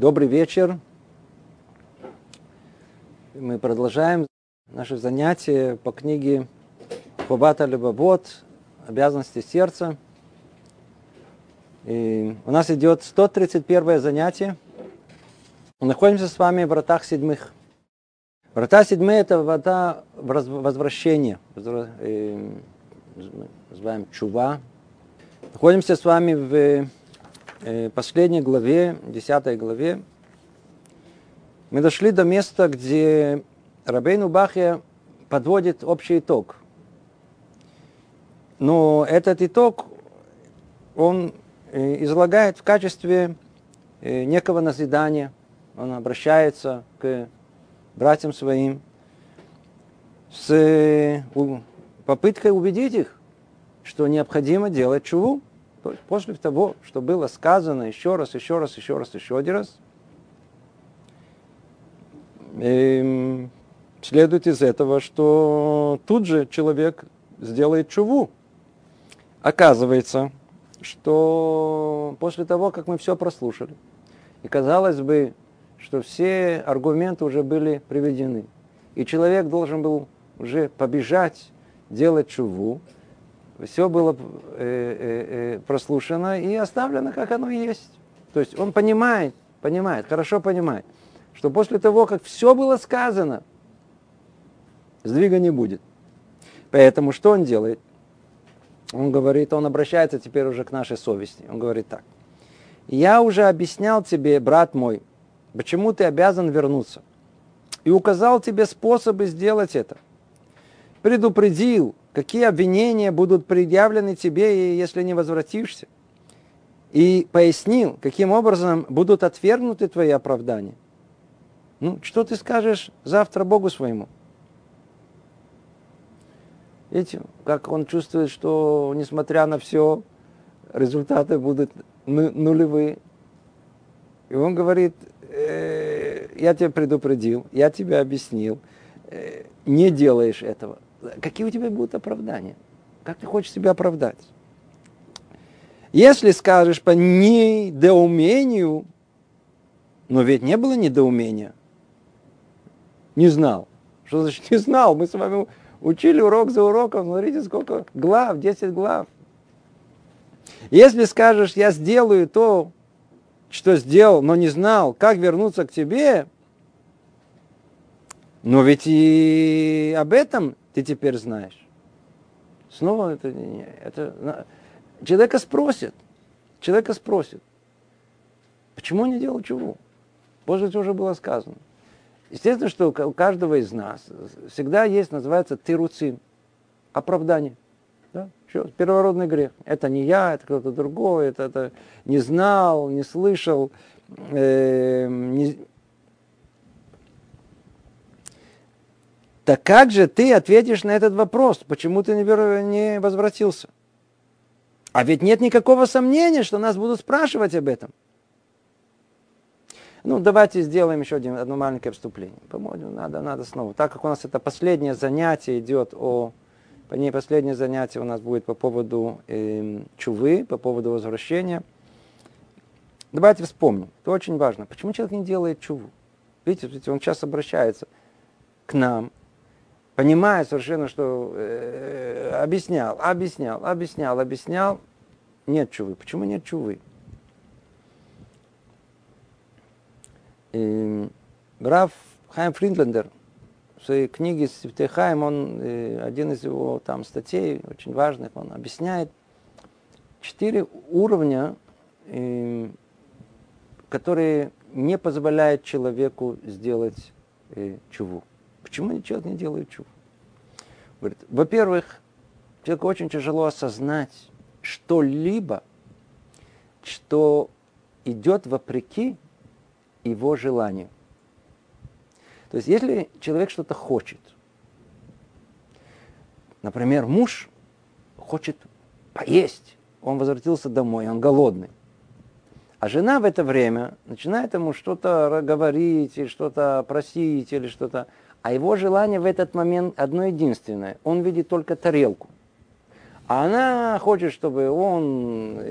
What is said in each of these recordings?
Добрый вечер. Мы продолжаем наше занятие по книге Ховот аЛевавот «Обязанности сердца». И у нас идет 131 занятие. Мы находимся с вами в вратах седьмых. Врата седьмые – это врата возвращения, называем чува. Находимся с вами в последней главе, 10 главе. Мы дошли до места, где Рабейну Бахья подводит общий итог. Но этот итог он излагает в качестве некого назидания. Он обращается к братьям своим с попыткой убедить их, что необходимо делать чуву. После того, что было сказано еще раз, и следует из этого, что тут же человек сделает чуву. Оказывается, что после того, как мы все прослушали, и казалось бы, что все аргументы уже были приведены, и человек должен был уже побежать делать чуву, все было прослушано и оставлено, как оно есть. То есть он хорошо понимает, что после того, как все было сказано, сдвига не будет. Поэтому что он делает? Он говорит, он обращается теперь уже к нашей совести. Он говорит так. «Я уже объяснял тебе, брат мой, почему ты обязан вернуться, и указал тебе способы сделать это. Предупредил, какие обвинения будут предъявлены тебе, если не возвратишься, и пояснил, каким образом будут отвергнуты твои оправдания. Что ты скажешь завтра Богу своему?» Видите, как он чувствует, что, несмотря на все, результаты будут нулевые. И он говорит, я тебя предупредил, я тебя объяснил, не делаешь этого. Какие у тебя будут оправдания? Как ты хочешь себя оправдать? Если скажешь по недоумению, но ведь не было недоумения. Не знал. Что значит не знал? Мы с вами учили урок за уроком. Смотрите, сколько глав, 10 глав. Если скажешь, я сделаю то, что сделал, но не знал, как вернуться к тебе, но ведь и об этом ты теперь знаешь. Снова это человека спросит, почему не делал чего? Позже это уже было сказано. Естественно, что у каждого из нас всегда есть, называется, тируцим, оправдание. Да? Первородный грех. Это не я, это кто-то другой, это не знал, не слышал. Так как же ты ответишь на этот вопрос, почему ты не возвратился? А ведь нет никакого сомнения, что нас будут спрашивать об этом. Давайте сделаем еще одно маленькое вступление. По-моему, надо снова. Так как у нас это последнее занятие идет последнее занятие у нас будет по поводу чувы, по поводу возвращения. Давайте вспомним. Это очень важно. Почему человек не делает чуву? Видите, он сейчас обращается к нам, понимая совершенно, что объяснял. Нет чувы. Почему нет чувы? Граф Хайм Фридлендер в своей книге «Хафецхайм», один из его там статей, очень важных, он объясняет 4 уровня, которые не позволяют человеку сделать чуву. Почему человек не делает чуву? Говорит, во-первых, человеку очень тяжело осознать что-либо, что идет вопреки его желанию. То есть, если человек что-то хочет, например, муж хочет поесть, он возвратился домой, он голодный, а жена в это время начинает ему что-то говорить, или что-то просить, или что-то, а его желание в этот момент одно единственное, он видит только тарелку. А она хочет, чтобы он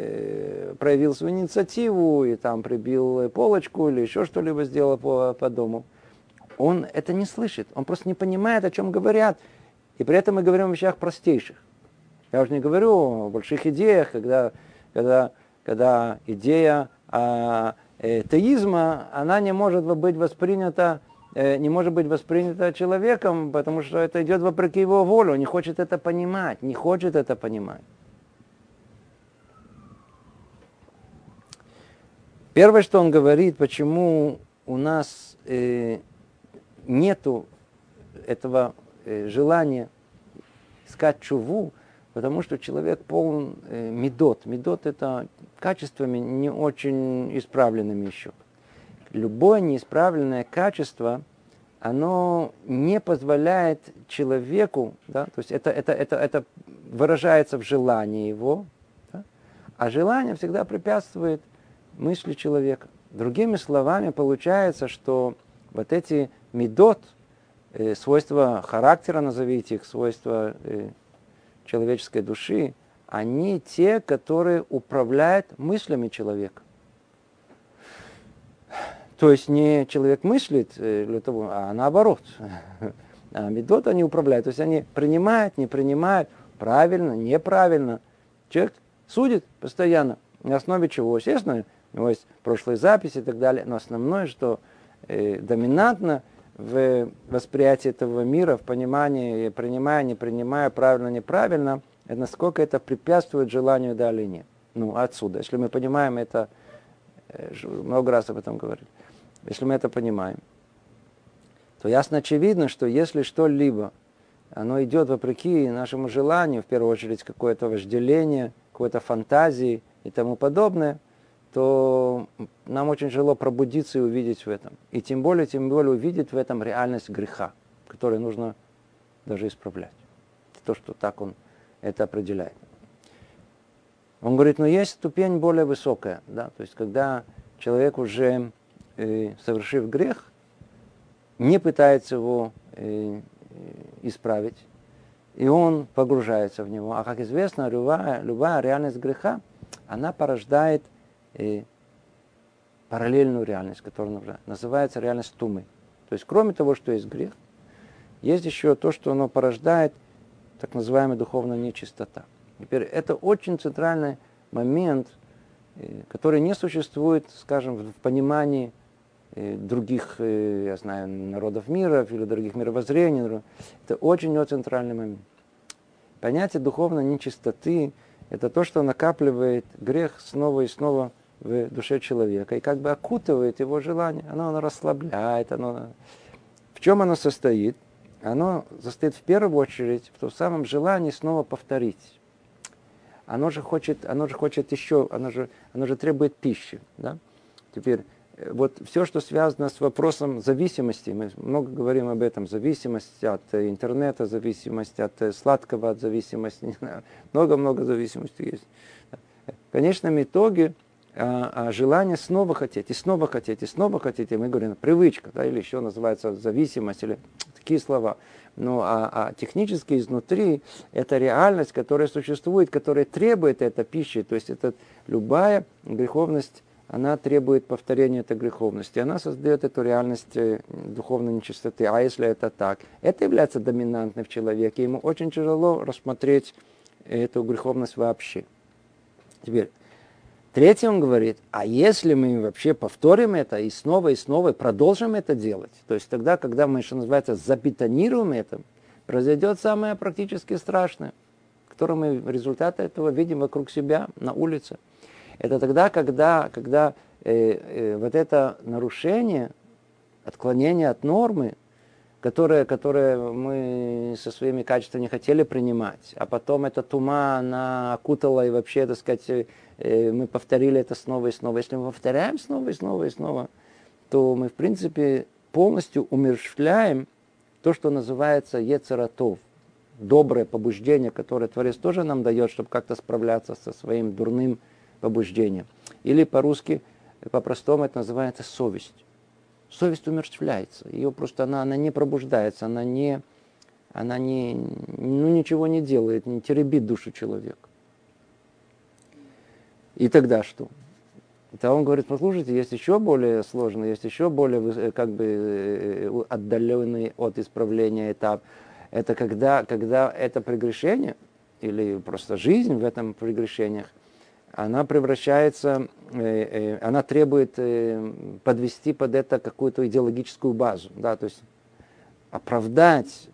проявил свою инициативу и там прибил полочку или еще что-либо сделал по дому. Он это не слышит, он просто не понимает, о чем говорят. И при этом мы говорим о вещах простейших. Я уже не говорю о больших идеях, когда идея теизма, она не может быть воспринята человеком, потому что это идет вопреки его воле, он не хочет это понимать. Первое, что он говорит, почему у нас нету этого желания искать тшуву, потому что человек полон медот. Медот – это качествами не очень исправленными еще. Любое неисправленное качество, оно не позволяет человеку, да, то есть это выражается в желании его, да, а желание всегда препятствует мысли человека. Другими словами, получается, что вот эти медот, свойства характера, назовите их, свойства человеческой души, они те, которые управляют мыслями человека. То есть не человек мыслит, а наоборот. А медот они управляют. То есть они принимают, не принимают, правильно, неправильно. Человек судит постоянно. На основе чего? Естественно, у него есть прошлые записи и так далее. Но основное, что доминантно в восприятии этого мира, в понимании, принимая, не принимая, правильно, неправильно, это насколько это препятствует желанию да или нет. Ну, отсюда. Если мы понимаем это, много раз об этом говорили. Если мы это понимаем, то ясно очевидно, что если что-либо, оно идет вопреки нашему желанию, в первую очередь какое-то вожделение, какой-то фантазии и тому подобное, то нам очень тяжело пробудиться и увидеть в этом. И тем более увидеть в этом реальность греха, который нужно даже исправлять. То, что так он это определяет. Он говорит, есть ступень более высокая, да? То есть когда человек уже совершив грех, не пытается его исправить, и он погружается в него. А как известно, любая реальность греха, она порождает параллельную реальность, которая называется реальность тумы. То есть кроме того, что есть грех, есть еще то, что оно порождает так называемая духовная нечистота. Теперь это очень центральный момент, который не существует, скажем, в понимании других, я знаю, народов мира или других мировоззрений. Это очень центральный момент. Понятие духовной нечистоты – это то, что накапливает грех снова и снова в душе человека и как бы окутывает его желание. Оно расслабляет. В чем оно состоит? Оно состоит в первую очередь в том самом желании снова повторить. Оно же требует пищи. Да? Теперь, вот все, что связано с вопросом зависимости, мы много говорим об этом, зависимость от интернета, зависимость от сладкого, от зависимости, много-много зависимости есть. В конечном итоге желание снова хотеть, и снова хотеть, и снова хотеть, и мы говорим, привычка, да, или еще называется зависимость, или такие слова. А технически изнутри это реальность, которая существует, которая требует этой пищи. То есть это любая греховность, она требует повторения этой греховности. Она создает эту реальность духовной нечистоты. А если это так, это является доминантным в человеке. Ему очень тяжело рассмотреть эту греховность вообще. Теперь, третье он говорит, а если мы вообще повторим это и снова продолжим это делать, то есть тогда, когда мы, что называется, забетонируем это, произойдет самое практически страшное, которое мы результаты этого видим вокруг себя на улице. Это тогда, когда вот это нарушение, отклонение от нормы, которые мы со своими качествами не хотели принимать, а потом эта тума, она окутала, и вообще, так сказать, мы повторили это снова и снова. Если мы повторяем снова и снова и снова, то мы, в принципе, полностью умерщвляем то, что называется йецер атов, доброе побуждение, которое Творец тоже нам дает, чтобы как-то справляться со своим дурным побуждением. Или по-русски, по-простому, это называется совесть. Совесть умерщвляется, ее просто она не пробуждается, она не она ничего не делает, не теребит душу человека. И тогда что? Тогда он говорит, послушайте, есть еще более сложный, есть еще более как бы отдаленный от исправления этап. Это когда это прегрешение, или просто жизнь в этом прегрешениях, она превращается, она требует подвести под это какую-то идеологическую базу, да, то есть оправдать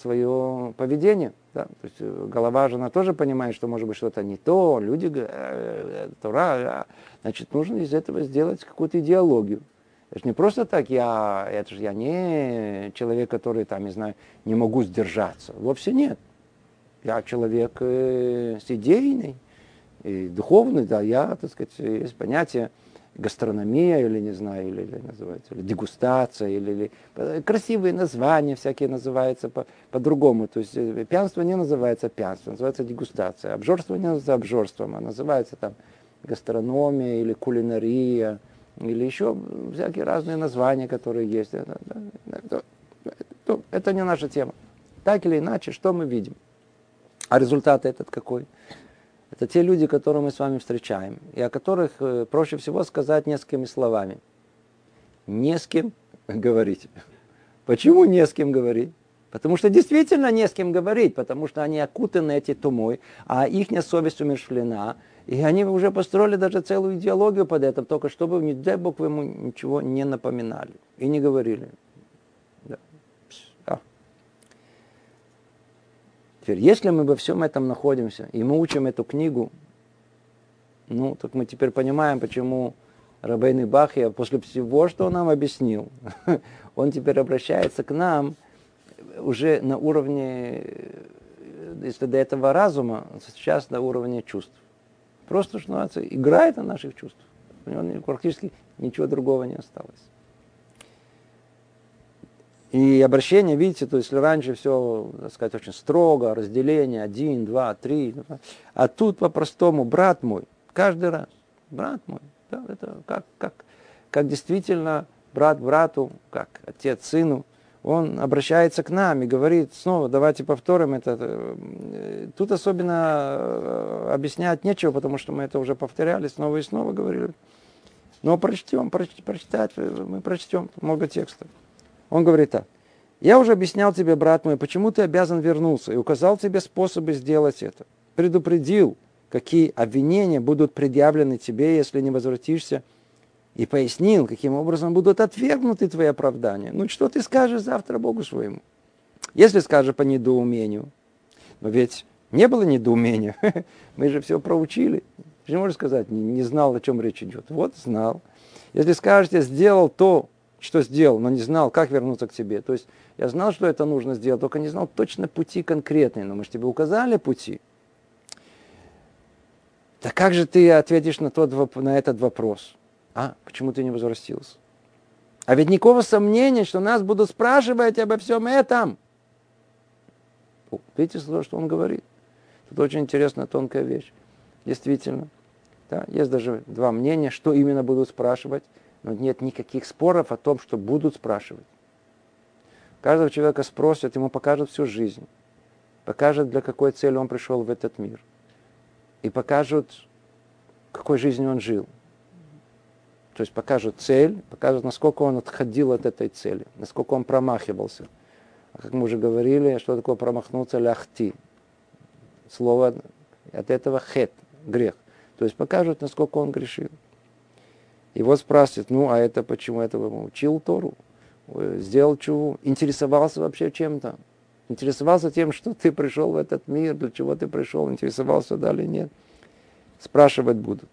свое поведение. Да? То есть голова же, она тоже понимает, что может быть что-то не то, люди говорят, Тора, значит, нужно из этого сделать какую-то идеологию. Это же не просто так, это же я не человек, который, там, не знаю, не могу сдержаться. Вовсе нет. Я человек с идейный, и духовный, да, я, так сказать, есть понятие гастрономия, или, не знаю, или называется, или дегустация, или красивые названия всякие называются по-другому. То есть пьянство не называется пьянством, называется дегустация. Обжорство не называется обжорством, а называется там гастрономия, или кулинария, или еще всякие разные названия, которые есть. Это не наша тема. Так или иначе, что мы видим? А результат этот какой? Это те люди, которые мы с вами встречаем, и о которых проще всего сказать несколькими словами. Не с кем говорить. Почему не с кем говорить? Потому что действительно не с кем говорить, потому что они окутаны этой тумой, а их совесть умерщвлена, и они уже построили даже целую идеологию под это, только чтобы, не дай Бог, вы ему ничего не напоминали и не говорили. Да. Теперь, если мы во всем этом находимся, и мы учим эту книгу, ну, так мы теперь понимаем, почему Рабейну Бахья, после всего, что он нам объяснил, он теперь обращается к нам уже на уровне, если до этого разума, сейчас на уровне чувств. Просто что играет на наших чувствах. У него практически ничего другого не осталось. И обращение, видите, то есть если раньше все, так сказать, очень строго, разделение, 1, 2, 3, а тут по-простому, брат мой, каждый раз, брат мой, да, это как действительно брат брату, как отец сыну, он обращается к нам и говорит, снова давайте повторим это. Тут особенно объяснять нечего, потому что мы это уже повторяли, снова и снова говорили. Но мы прочтем много текстов. Он говорит так: «Я уже объяснял тебе, брат мой, почему ты обязан вернуться, и указал тебе способы сделать это. Предупредил, какие обвинения будут предъявлены тебе, если не возвратишься, и пояснил, каким образом будут отвергнуты твои оправдания. Ну, что ты скажешь завтра Богу своему? Если скажешь по недоумению». Но ведь не было недоумения. Мы же все проучили. Ты не можешь сказать, не знал, о чем речь идет. Вот знал. Если скажешь, я сделал то, что сделал, но не знал, как вернуться к тебе. То есть я знал, что это нужно сделать, только не знал точно пути конкретные. Но мы же тебе указали пути. Так как же ты ответишь на этот вопрос? А почему ты не возвратился? А ведь никакого сомнения, что нас будут спрашивать обо всем этом. Видите, что он говорит? Это очень интересная, тонкая вещь. Действительно. Да, есть даже два мнения, что именно будут спрашивать. Но нет никаких споров о том, что будут спрашивать. Каждого человека спросят, ему покажут всю жизнь. Покажут, для какой цели он пришел в этот мир. И покажут, какой жизнью он жил. То есть покажут цель, покажут, насколько он отходил от этой цели, насколько он промахивался. А как мы уже говорили, что такое промахнуться, ляхти. Слово от этого хет, грех. То есть покажут, насколько он грешил. Его спрашивают, ну а это почему? Это учил Тору, сделал чего? Интересовался вообще чем-то? Интересовался тем, что ты пришел в этот мир, для чего ты пришел, интересовался, да или нет? Спрашивать будут.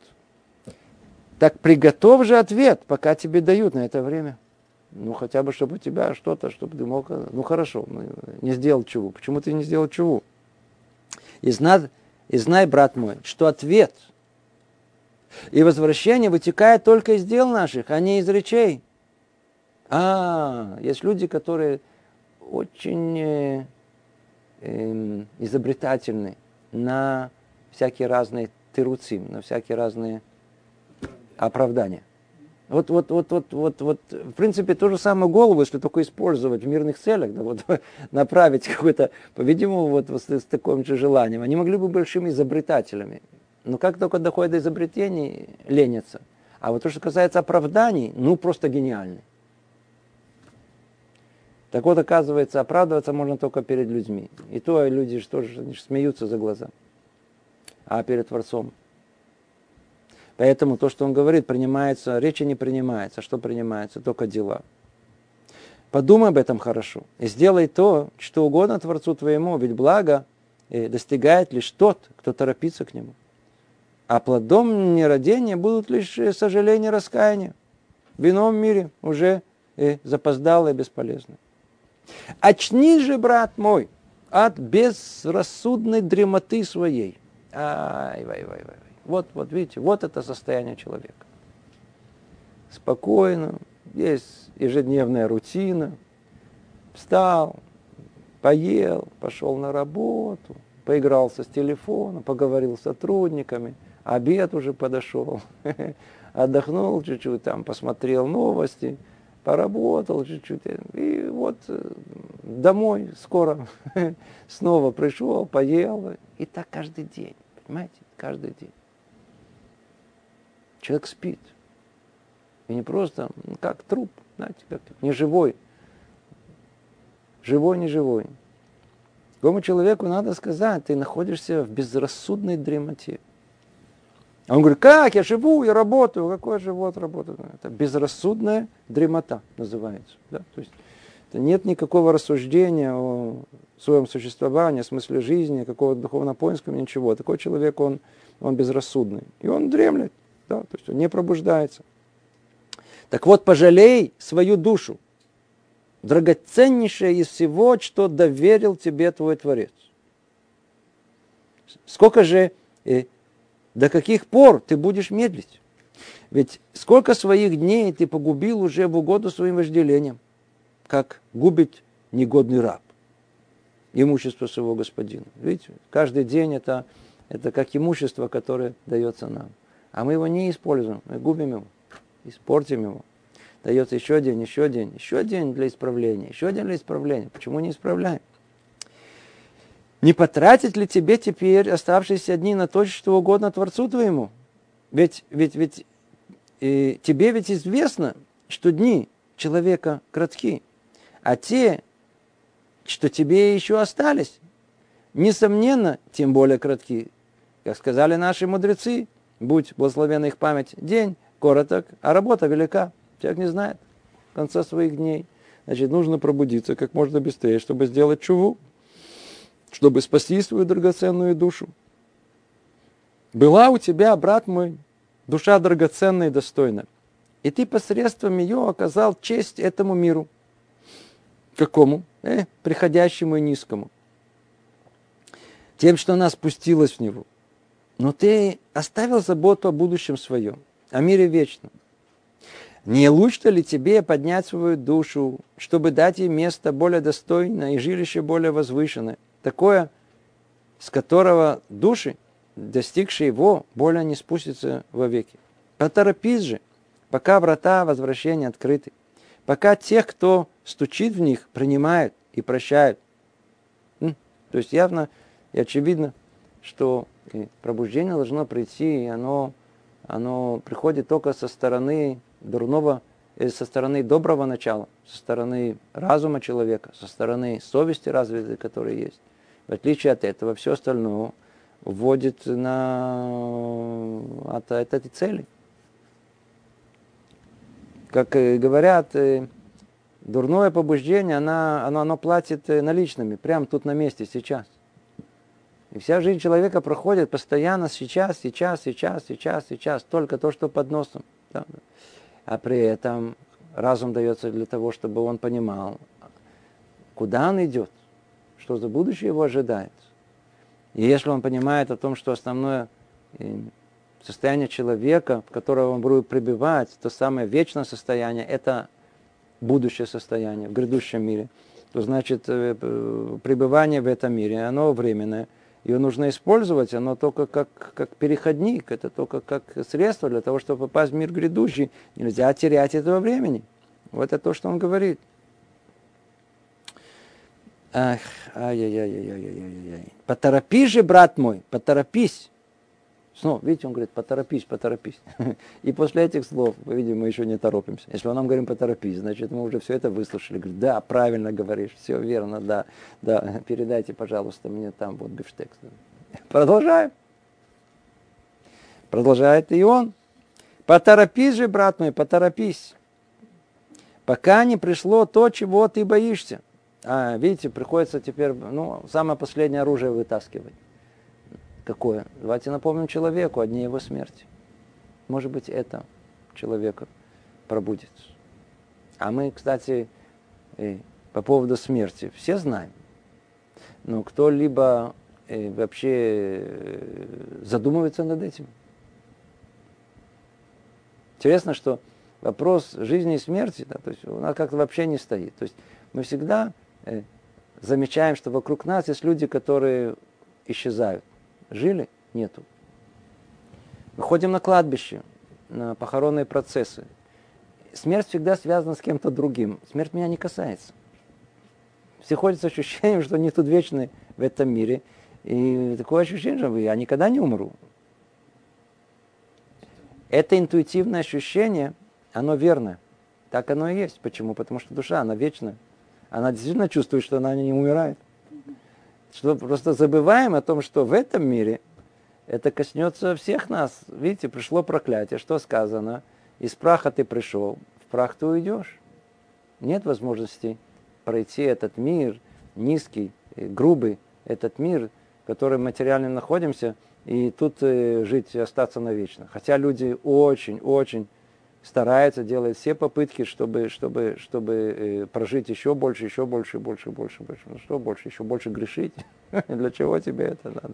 Так приготовь же ответ, пока тебе дают на это время. Ну хотя бы, чтобы у тебя что-то, чтобы ты мог... Ну хорошо, не сделал чего. Почему ты не сделал чего? И знай, брат мой, что ответ... И возвращение вытекает только из дел наших, а не из речей. Есть люди, которые очень изобретательны на всякие разные тируцим, на всякие разные оправдания. В принципе, то же самое голову, если только использовать в мирных целях, да, вот, направить какое-то, по-видимому, вот с таким же желанием. Они могли быть большими изобретателями. Но как только доходит до изобретений, ленятся. А вот то, что касается оправданий, ну просто гениально. Так вот, оказывается, оправдываться можно только перед людьми. И то люди же тоже смеются за глаза. А перед Творцом. Поэтому то, что он говорит, принимается, речи не принимается. Что принимается? Только дела. Подумай об этом хорошо. И сделай то, что угодно Творцу твоему, ведь благо достигает лишь тот, кто торопится к нему. А плодом нерадения будут лишь сожаления и раскаяния. В ином мире уже запоздало и бесполезно. Очнись же, брат мой, от безрассудной дремоты своей. Вот, видите, вот это состояние человека. Спокойно, есть ежедневная рутина. Встал, поел, пошел на работу, поигрался с телефоном, поговорил с сотрудниками. Обед уже подошел, отдохнул чуть-чуть, там посмотрел новости, поработал чуть-чуть. И вот домой скоро снова пришел, поел. И так каждый день, понимаете, каждый день. Человек спит. И не просто, как труп, знаете, как неживой. Живой, неживой. Другому человеку надо сказать, ты находишься в безрассудной дремоте. А он говорит, как, я живу, я работаю. Какой живот работает? Это безрассудная дремота называется. Да? То есть нет никакого рассуждения о своем существовании, о смысле жизни, какого-то духовного поиска, ничего. Такой человек, он безрассудный. И он дремлет, да? То есть он не пробуждается. Так вот, пожалей свою душу, драгоценнейшее из всего, что доверил тебе твой Творец. Сколько же... До каких пор ты будешь медлить? Ведь сколько своих дней ты погубил уже в угоду своим вожделениям, как губит негодный раб имущество своего господина. Видите, каждый день это как имущество, которое дается нам. А мы его не используем, мы губим его, испортим его. Дается еще день для исправления, Почему не исправляем? Не потратить ли тебе теперь оставшиеся дни на то, что угодно Творцу твоему? Ведь тебе ведь известно, что дни человека кратки, а те, что тебе еще остались, несомненно, тем более кратки. Как сказали наши мудрецы, будь благословена их память, день короток, а работа велика. Человек не знает конца своих дней. Значит, нужно пробудиться как можно быстрее, чтобы сделать тшуву. Чтобы спасти свою драгоценную душу. Была у тебя, брат мой, душа драгоценная и достойна, и ты посредством ее оказал честь этому миру. Какому? Приходящему и низкому. Тем, что она спустилась в него. Но ты оставил заботу о будущем своем, о мире вечном. Не лучше ли тебе поднять свою душу, чтобы дать ей место более достойное и жилище более возвышенное? Такое, с которого души, достигшие его, более не спустятся вовеки. Поторопись же, пока врата возвращения открыты, пока тех, кто стучит в них, принимают и прощают. То есть явно и очевидно, что пробуждение должно прийти, и оно приходит только со стороны дурного, со стороны доброго начала, со стороны разума человека, со стороны совести развитой, которая есть. В отличие от этого, все остальное вводит от этой цели. Как говорят, дурное побуждение, оно платит наличными, прямо тут на месте, сейчас. И вся жизнь человека проходит постоянно сейчас, только то, что под носом. Да? А при этом разум дается для того, чтобы он понимал, куда он идет, что за будущее его ожидает. И если он понимает о том, что основное состояние человека, в которое он будет пребывать, то самое вечное состояние, это будущее состояние в грядущем мире, то значит пребывание в этом мире, оно временное, ее нужно использовать, оно только как переходник, это только как средство для того, чтобы попасть в мир грядущий. Нельзя терять этого времени. Вот это то, что он говорит. Ах, ай-яй-яй-яй-яй-яй-яй. Поторопись же, брат мой, поторопись. Снова, видите, он говорит, поторопись, поторопись. И после этих слов, видимо, мы еще не торопимся. Если мы нам говорим поторопись, значит, мы уже все это выслушали. Говорит, да, правильно говоришь, все верно, да, да. Передайте, пожалуйста, мне там вот бифштекс. Продолжаем. Продолжает и он. Поторопись же, брат мой, поторопись. Пока не пришло то, чего ты боишься. А, видите, приходится теперь, самое последнее оружие вытаскивать. Какое? Давайте напомним человеку о дне его смерти. Может быть, это человека пробудет. А мы, кстати, по поводу смерти все знаем. Но кто-либо вообще задумывается над этим? Интересно, что вопрос жизни и смерти, да, то есть у нас как-то вообще не стоит. То есть мы всегда замечаем, что вокруг нас есть люди, которые исчезают. Жили? Нету. Мы ходим на кладбище, на похоронные процессы. Смерть всегда связана с кем-то другим. Смерть меня не касается. Все ходят с ощущением, что они тут вечны в этом мире. И такое ощущение, что я никогда не умру. Это интуитивное ощущение, оно верное. Так оно и есть. Почему? Потому что душа, она вечна. Она действительно чувствует, что она не умирает. Что просто забываем о том, что в этом мире это коснется всех нас. Видите, пришло проклятие, что сказано? Из праха ты пришел, в прах ты уйдешь. Нет возможности пройти этот мир, низкий, грубый, этот мир, в котором материально находимся, и тут жить, и остаться навечно. Хотя люди очень-очень стараются, делают все попытки, чтобы прожить еще больше. Ну что больше? Еще больше грешить? Для чего тебе это надо?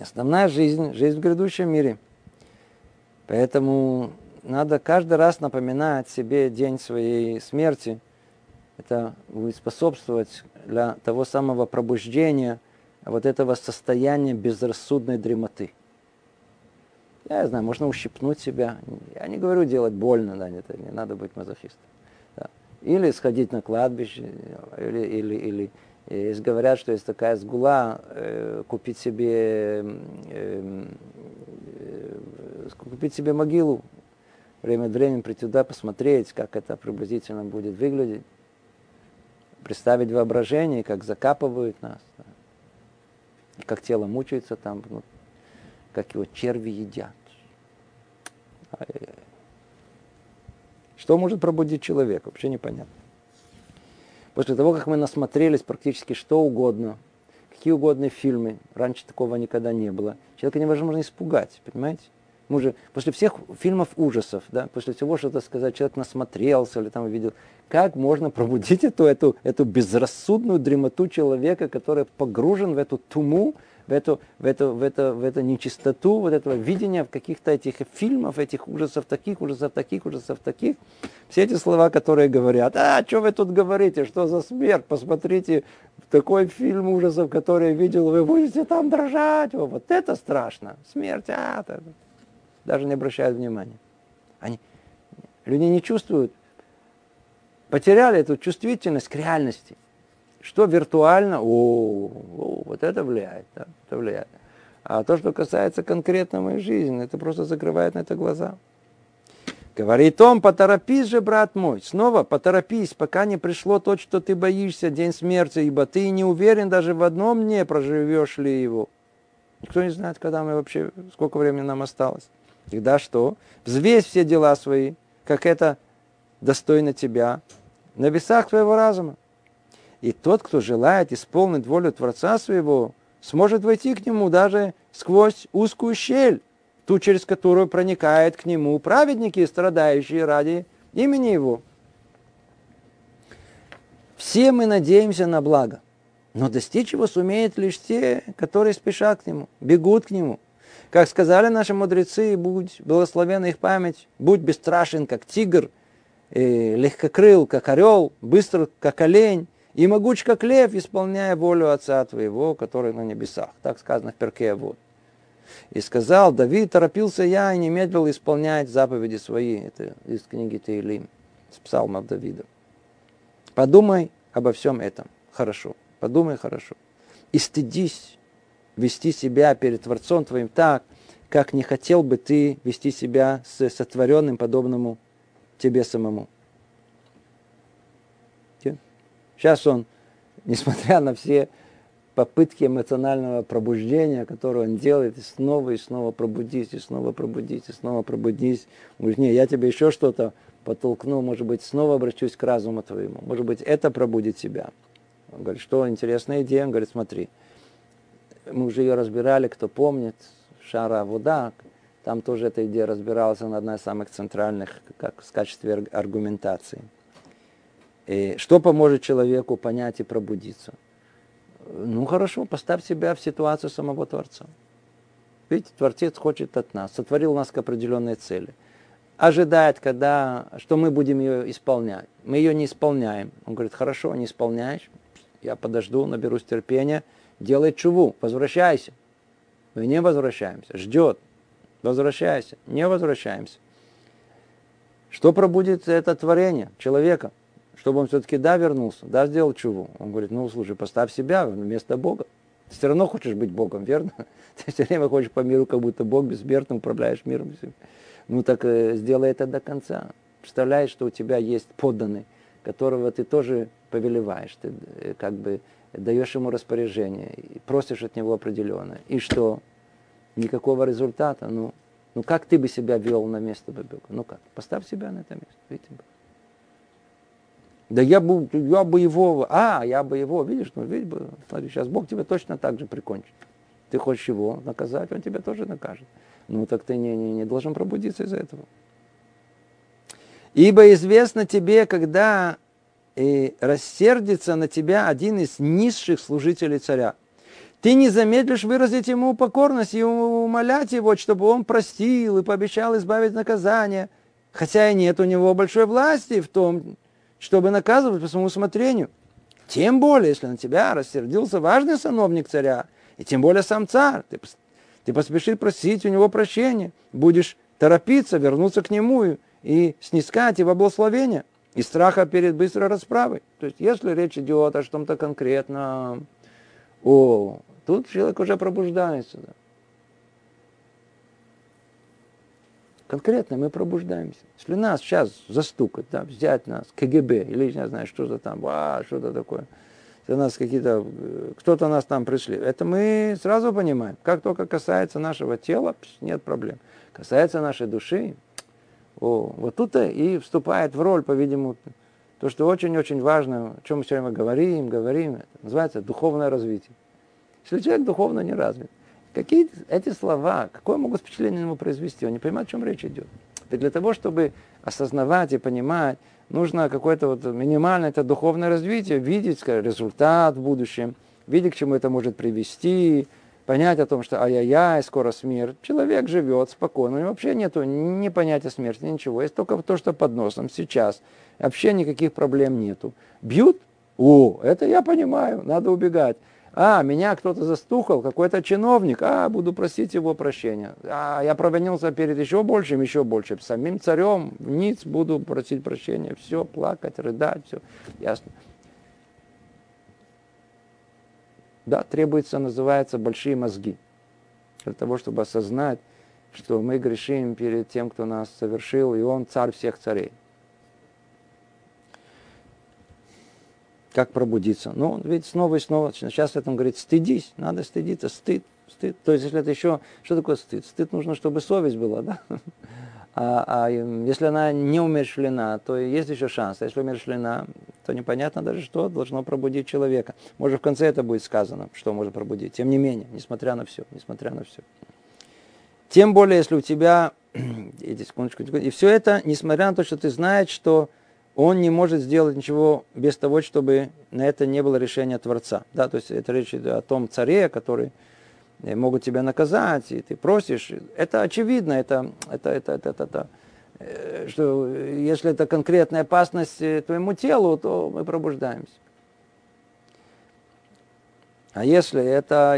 Основная жизнь, жизнь в грядущем мире. Поэтому надо каждый раз напоминать себе день своей смерти. Это будет способствовать для того самого пробуждения, вот этого состояния безрассудной дремоты. Я знаю, можно ущипнуть себя. Я не говорю делать больно, да, это не надо быть мазохистом. Да. Или сходить на кладбище, или говорят, что есть такая сгула, купить себе могилу, время от времени прийти туда, посмотреть, как это приблизительно будет выглядеть, представить воображение, как закапывают нас, да. Как тело мучается там внутри. Как его черви едят. Что может пробудить человека? Вообще непонятно. После того, как мы насмотрелись практически что угодно, какие угодно фильмы, раньше такого никогда не было, человека невозможно испугать, понимаете? Мы же после всех фильмов ужасов, да, после всего, что-то сказать, человек насмотрелся или там увидел, как можно пробудить эту безрассудную дремоту человека, который погружен в эту туму, в эту нечистоту, вот этого видения в каких-то этих фильмов, этих ужасов таких. Все эти слова, которые говорят, что вы тут говорите, что за смерть, посмотрите, такой фильм ужасов, который я видел, вы будете там дрожать, вот это страшно, смерть, даже не обращают внимания. Люди не чувствуют, потеряли эту чувствительность к реальности. Что виртуально, вот это влияет, да, это влияет. А то, что касается конкретно моей жизни, это просто закрывает на это глаза. Говорит он, поторопись же, брат мой, снова поторопись, пока не пришло то, что ты боишься, день смерти, ибо ты не уверен даже в одном дне, проживешь ли его. Никто не знает, когда мы вообще, сколько времени нам осталось. Тогда что? Взвесь все дела свои, как это достойно тебя, на весах твоего разума. И тот, кто желает исполнить волю Творца своего, сможет войти к нему даже сквозь узкую щель, ту, через которую проникают к нему праведники, страдающие ради имени его. Все мы надеемся на благо, но достичь его сумеют лишь те, которые спешат к нему, бегут к нему. Как сказали наши мудрецы, будь благословена их память, будь бесстрашен, как тигр, легкокрыл, как орел, быстр, как олень, и могуч, как лев, исполняя волю Отца Твоего, который на небесах». Так сказано в Перкей Авот. «И сказал Давид: торопился я и не медлил исполнять заповеди свои». Это из книги Таилим, с псалмов Давида. «Подумай обо всем этом хорошо, подумай хорошо. И стыдись вести себя перед Творцом Твоим так, как не хотел бы ты вести себя с сотворенным, подобному тебе самому». Сейчас он, несмотря на все попытки эмоционального пробуждения, которые он делает, и снова пробудись, и снова пробудись, и снова пробудись. Он говорит: не, я тебе еще что-то подтолкну, может быть, снова обращусь к разуму твоему, может быть, это пробудит тебя. Он говорит: что, интересная идея? Он говорит: смотри, мы уже ее разбирали, кто помнит, Шара Авуда, там тоже эта идея разбиралась, она одна из самых центральных, как в качестве аргументации. И что поможет человеку понять и пробудиться? Ну хорошо, поставь себя в ситуацию самого Творца. Видите, Творец хочет от нас, сотворил нас к определенной цели. Ожидает, когда, что мы будем ее исполнять. Мы ее не исполняем. Он говорит: хорошо, не исполняешь, я подожду, наберусь терпения, делай тшуву, возвращайся. Мы не возвращаемся, ждет, возвращайся, не возвращаемся. Что пробудит это творение человека? Чтобы он все-таки, да, вернулся, да, сделал чуву. Он говорит: ну, слушай, поставь себя вместо Бога. Ты все равно хочешь быть Богом, верно? Ты все время хочешь по миру, как будто Бог бессмертный, управляешь миром. Ну, так сделай это до конца. Представляешь, что у тебя есть подданный, которого ты тоже повелеваешь. Ты как бы даешь ему распоряжение, и просишь от него определенное. И что? Никакого результата. Ну как ты бы себя вел на место Бога? Ну как? Поставь себя на это место. Видите, Бог. Да я бы его, видишь, ну видишь, смотри, сейчас Бог тебя точно так же прикончит. Ты хочешь его наказать, он тебя тоже накажет. Ну так ты не должен пробудиться из-за этого. «Ибо известно тебе, когда рассердится на тебя один из низших служителей царя, ты не замедлишь выразить ему покорность и умолять его, чтобы он простил и пообещал избавить наказания, хотя и нет у него большой власти в том, чтобы наказывать по своему усмотрению. Тем более, если на тебя рассердился важный сановник царя, и тем более сам царь, ты поспеши просить у него прощения, будешь торопиться вернуться к нему и снискать его благословение из страха перед быстрой расправой». То есть, если речь идет о чем-то конкретном, тут человек уже пробуждается. Да. Конкретно мы пробуждаемся. Если нас сейчас застукать, да, взять нас, КГБ, или я знаю, что-то там, что-то такое, если нас какие-то, кто-то нас там преследует, это мы сразу понимаем. Как только касается нашего тела, нет проблем. Касается нашей души, вот тут-то и вступает в роль, по-видимому, то, что очень-очень важно, о чем мы сегодня говорим, это называется духовное развитие. Если человек духовно не развит, какие эти слова, какое могут впечатление ему произвести? Он не понимает, о чем речь идет. Ведь для того, чтобы осознавать и понимать, нужно какое-то минимальное духовное развитие, видеть, скажем, результат в будущем, видеть, к чему это может привести, понять о том, что ай-яй-яй, скоро смерть. Человек живет спокойно, у него вообще нет ни понятия смерти, ничего. Есть только то, что под носом сейчас. Вообще никаких проблем нету. Бьют? Это я понимаю, надо убегать. Меня кто-то застукал, какой-то чиновник, буду просить его прощения. Я провинился перед еще большим, самим царем, ниц буду просить прощения, все, плакать, рыдать, все, ясно. Да, требуется, называется, большие мозги, для того, чтобы осознать, что мы грешим перед тем, кто нас совершил, и он царь всех царей. Как пробудиться? Ведь снова и снова. Сейчас он говорит: стыдись, надо стыдиться, стыд. То есть, если это еще... Что такое стыд? Стыд нужно, чтобы совесть была, да? А если она не умерщвлена, то есть еще шанс. А если умерщвлена, то непонятно даже, что должно пробудить человека. Может, в конце это будет сказано, что может пробудить. Тем не менее, несмотря на все. Тем более, если у тебя... И все это, несмотря на то, что ты знаешь, что... Он не может сделать ничего без того, чтобы на это не было решения Творца. Да, то есть это речь идет о том царе, который могут тебя наказать, и ты просишь. Это очевидно, что если это конкретная опасность твоему телу, то мы пробуждаемся. А если это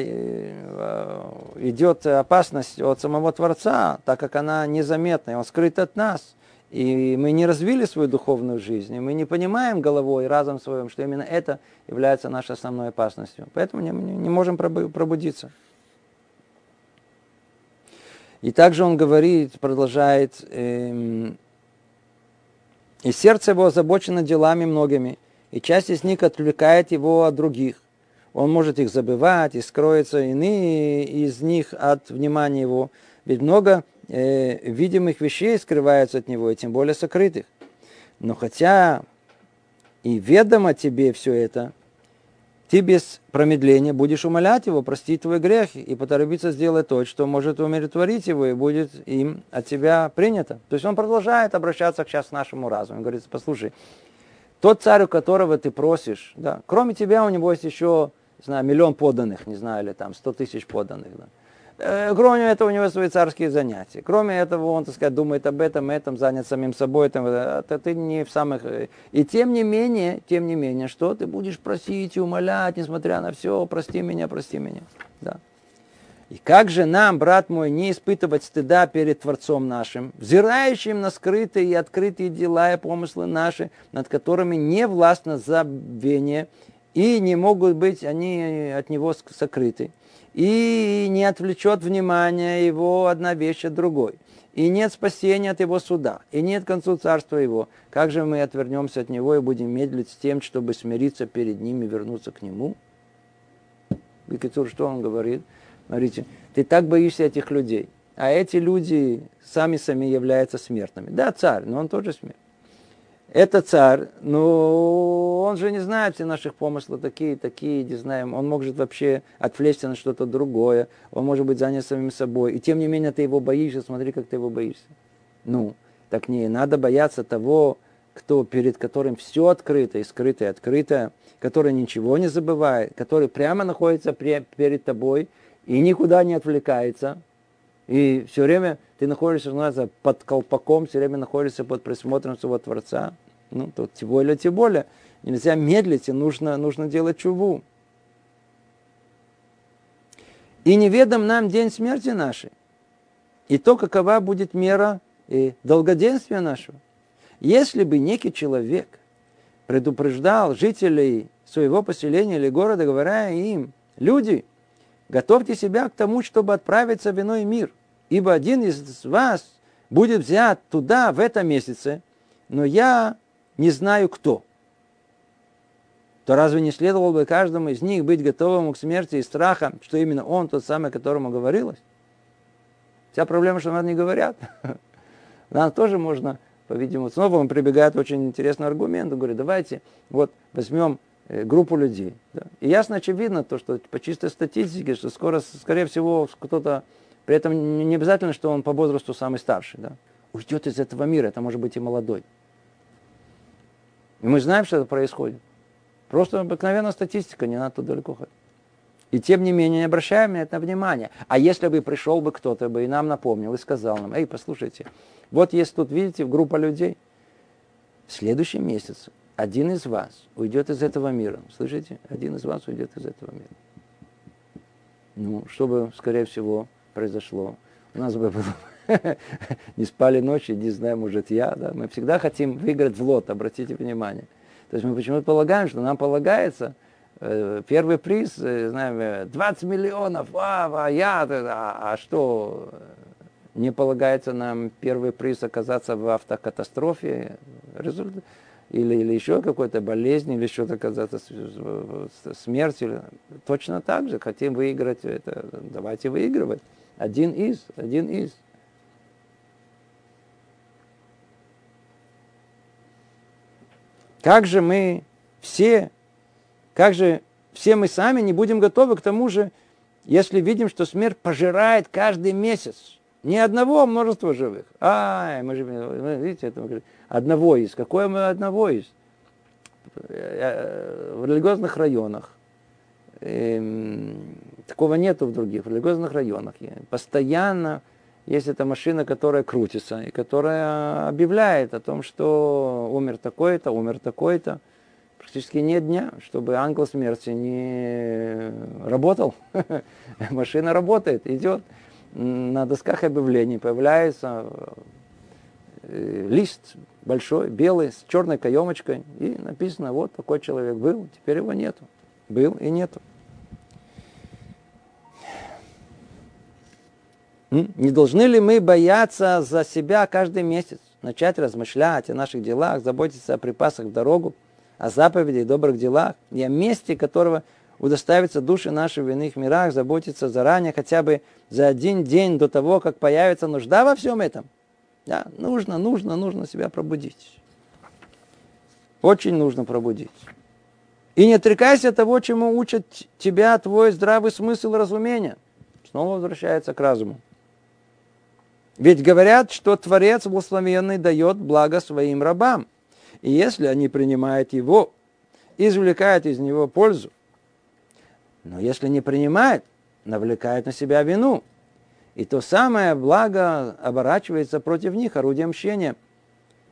идет опасность от самого Творца, так как она незаметна, и он скрыт от нас, и мы не развили свою духовную жизнь, и мы не понимаем головой и разум своим, что именно это является нашей основной опасностью. Поэтому мы не можем пробудиться. И также он говорит, продолжает, и сердце его озабочено делами многими, и часть из них отвлекает его от других. Он может их забывать, и скроются иные из них от внимания его. Ведь много видимых вещей скрываются от него, и тем более сокрытых. Но хотя и ведомо тебе все это, ты без промедления будешь умолять его простить твой грех и поторопиться сделать то, что может умиротворить его и будет им от тебя принято. То есть он продолжает обращаться сейчас к нашему разуму. Он говорит, послушай, тот царь, у которого ты просишь, да, кроме тебя у него есть еще, не знаю, 1 миллион подданных, не знаю, или там 100 тысяч подданных. Да. Кроме этого у него свои царские занятия. Кроме этого он, так сказать, думает об этом, занят самим собой. Это ты не в самых... И тем не менее, что ты будешь просить и умолять, несмотря на все, прости меня. Да. И как же нам, брат мой, не испытывать стыда перед Творцом нашим, взирающим на скрытые и открытые дела и помыслы наши, над которыми не властно забвение, и не могут быть они от него сокрыты, и не отвлечет внимание его одна вещь от другой, и нет спасения от его суда, и нет концу царства его. Как же мы отвернемся от него и будем медлить с тем, чтобы смириться перед ним и вернуться к нему? И что он говорит? Смотрите, ты так боишься этих людей, а эти люди сами являются смертными. Да, царь, но он тоже смертный. Это царь, но он же не знает все наших помыслов, такие, не знаем. Он может вообще отвлечься на что-то другое, он может быть занят самим собой. И тем не менее ты его боишься, смотри, как ты его боишься. Ну, так не надо бояться того, кто, перед которым все открыто, и скрытое, и открытое, который ничего не забывает, который прямо находится перед тобой, и никуда не отвлекается, и все время ты находишься, называется, под колпаком, все время находишься под присмотром своего Творца. Ну, тут тем более. Нельзя медлить, и нужно делать чуву. И неведом нам день смерти нашей, и то, какова будет мера и долгоденствия нашего. Если бы некий человек предупреждал жителей своего поселения или города, говоря им, люди, готовьте себя к тому, чтобы отправиться в иной мир, ибо один из вас будет взят туда в этом месяце, но я не знаю кто. То разве не следовало бы каждому из них быть готовым к смерти и страхам, что именно он тот самый, которому говорилось? Вся проблема, что нам не говорят. Нам тоже можно, по-видимому, снова он прибегает очень интересный аргумент. Он говорит, давайте вот возьмем группу людей. Да. И ясно, очевидно, то, что по чистой статистике, что скорее всего, кто-то, при этом не обязательно, что он по возрасту самый старший, да, уйдет из этого мира, это может быть и молодой. И мы знаем, что это происходит. Просто обыкновенная статистика, не надо тут далеко ходить. И тем не менее, не обращаем на это внимания. А если бы пришел бы кто-то бы и нам напомнил, и сказал нам, послушайте, вот есть тут, видите, группа людей, в следующем месяце один из вас уйдет из этого мира. Слышите? Один из вас уйдет из этого мира. Ну, что бы, скорее всего, произошло? У нас бы было... не спали ночи, не знаю, может, я. Да? Мы всегда хотим выиграть в лото, обратите внимание. То есть мы почему-то полагаем, что нам полагается первый приз, знаем, 20 миллионов, а что... Не полагается нам первый приз оказаться в автокатастрофе, или еще какой-то болезни, или что-то оказаться смертью. Точно так же, хотим выиграть, это, давайте выигрывать. Один из. Как же все мы сами не будем готовы к тому же, если видим, что смерть пожирает каждый месяц? Не одного, а множество живых. Мы же, видите, это одного из. Какое мы одного из? В религиозных районах. Такого нету в других. В религиозных районах постоянно есть эта машина, которая крутится, и которая объявляет о том, что умер такой-то, практически нет дня, чтобы ангел смерти не работал. Машина работает, идет. На досках объявлений появляется лист большой, белый, с черной каемочкой. И написано, вот такой человек был, теперь его нету. Был и нету. Не должны ли мы бояться за себя каждый месяц, начать размышлять о наших делах, заботиться о припасах в дорогу, о заповедях и добрых делах, и о месте, которого удоставятся души наши в иных мирах, заботиться заранее, хотя бы за один день до того, как появится нужда во всем этом? Да, нужно себя пробудить. Очень нужно пробудить. И не отрекайся от того, чему учат тебя твой здравый смысл и разумение. Снова возвращается к разуму. Ведь говорят, что Творец благословенный дает благо своим рабам. И если они принимают его, извлекают из него пользу. Но если не принимают, навлекают на себя вину. И то самое благо оборачивается против них орудием мщения.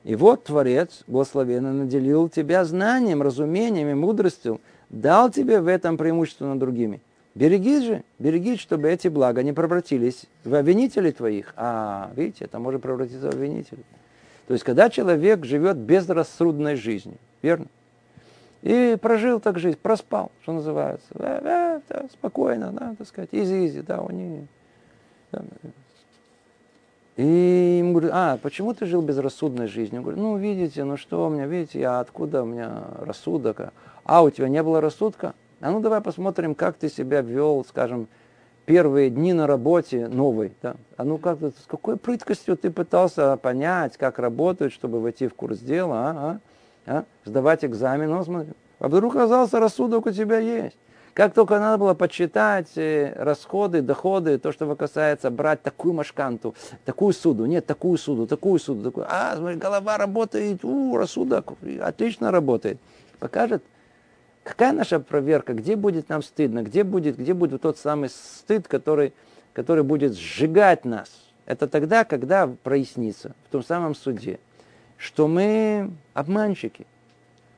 И вот Творец благословенно наделил тебя знанием, разумением и мудростью, дал тебе в этом преимущество над другими. Берегись, чтобы эти блага не превратились в обвинителей твоих. А, видите, это может превратиться в обвинителей. То есть, когда человек живет безрассудной жизнью, верно? И прожил так жизнь, проспал, что называется. Да, спокойно, да, так сказать, изи-изи, да, у них. Да. И ему говорят, почему ты жил безрассудной жизнью? Я говорю, откуда у меня рассудок? А, у тебя не было рассудка? А ну давай посмотрим, как ты себя вел, скажем, первые дни на работе новой. Да? А ну как с какой прыткостью ты пытался понять, как работают, чтобы войти в курс дела, сдавать экзамен, смотри. А вдруг оказался, рассудок у тебя есть. Как только надо было подсчитать расходы, доходы, то, что касается брать такую машканту, такую суду. Смотри, голова работает, рассудок отлично работает. Покажет. Какая наша проверка? Где будет нам стыдно? Где будет тот самый стыд, который будет сжигать нас? Это тогда, когда прояснится в том самом суде, что мы обманщики.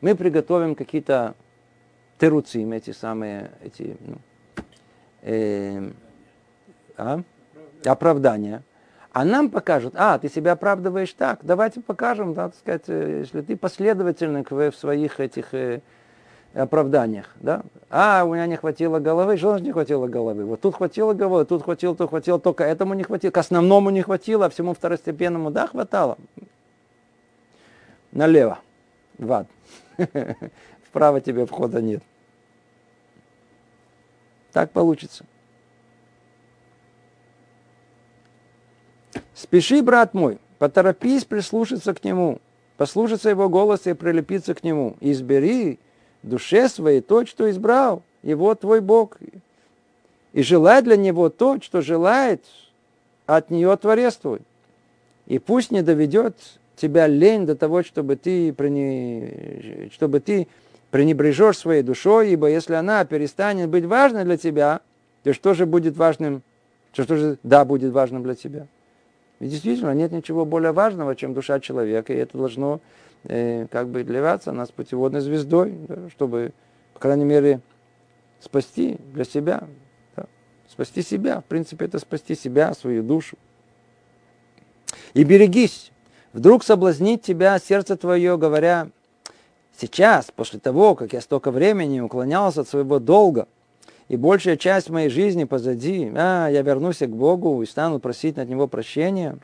Мы приготовим какие-то теруцим, оправдания. А нам покажут, ты себя оправдываешь так, давайте покажем, так сказать, если ты последовательный в своих этих... оправданиях, да? У меня не хватило головы. Что значит не хватило головы? Вот тут хватило головы, тут хватило, только этому не хватило, к основному не хватило, а всему второстепенному, да, хватало? Налево, в ад. Вправо тебе входа нет. Так получится. Спеши, брат мой, поторопись прислушаться к нему, послушаться его голоса и прилепиться к нему. Избери душе своей то, что избрал его твой Бог, и желай для него то, что желает от нее Творец твой. И пусть не доведет тебя лень до того, чтобы ты пренебрежешь своей душой, ибо если она перестанет быть важной для тебя, то будет важным для тебя. И действительно, нет ничего более важного, чем душа человека, и это должно являться нас путеводной звездой, да, чтобы, по крайней мере, спасти для себя, да, спасти себя. В принципе, это спасти себя, свою душу. И берегись, вдруг соблазнит тебя сердце твое, говоря, сейчас, после того, как я столько времени уклонялся от своего долга, и большая часть моей жизни позади, я вернусь к Богу и стану просить от Него прощения.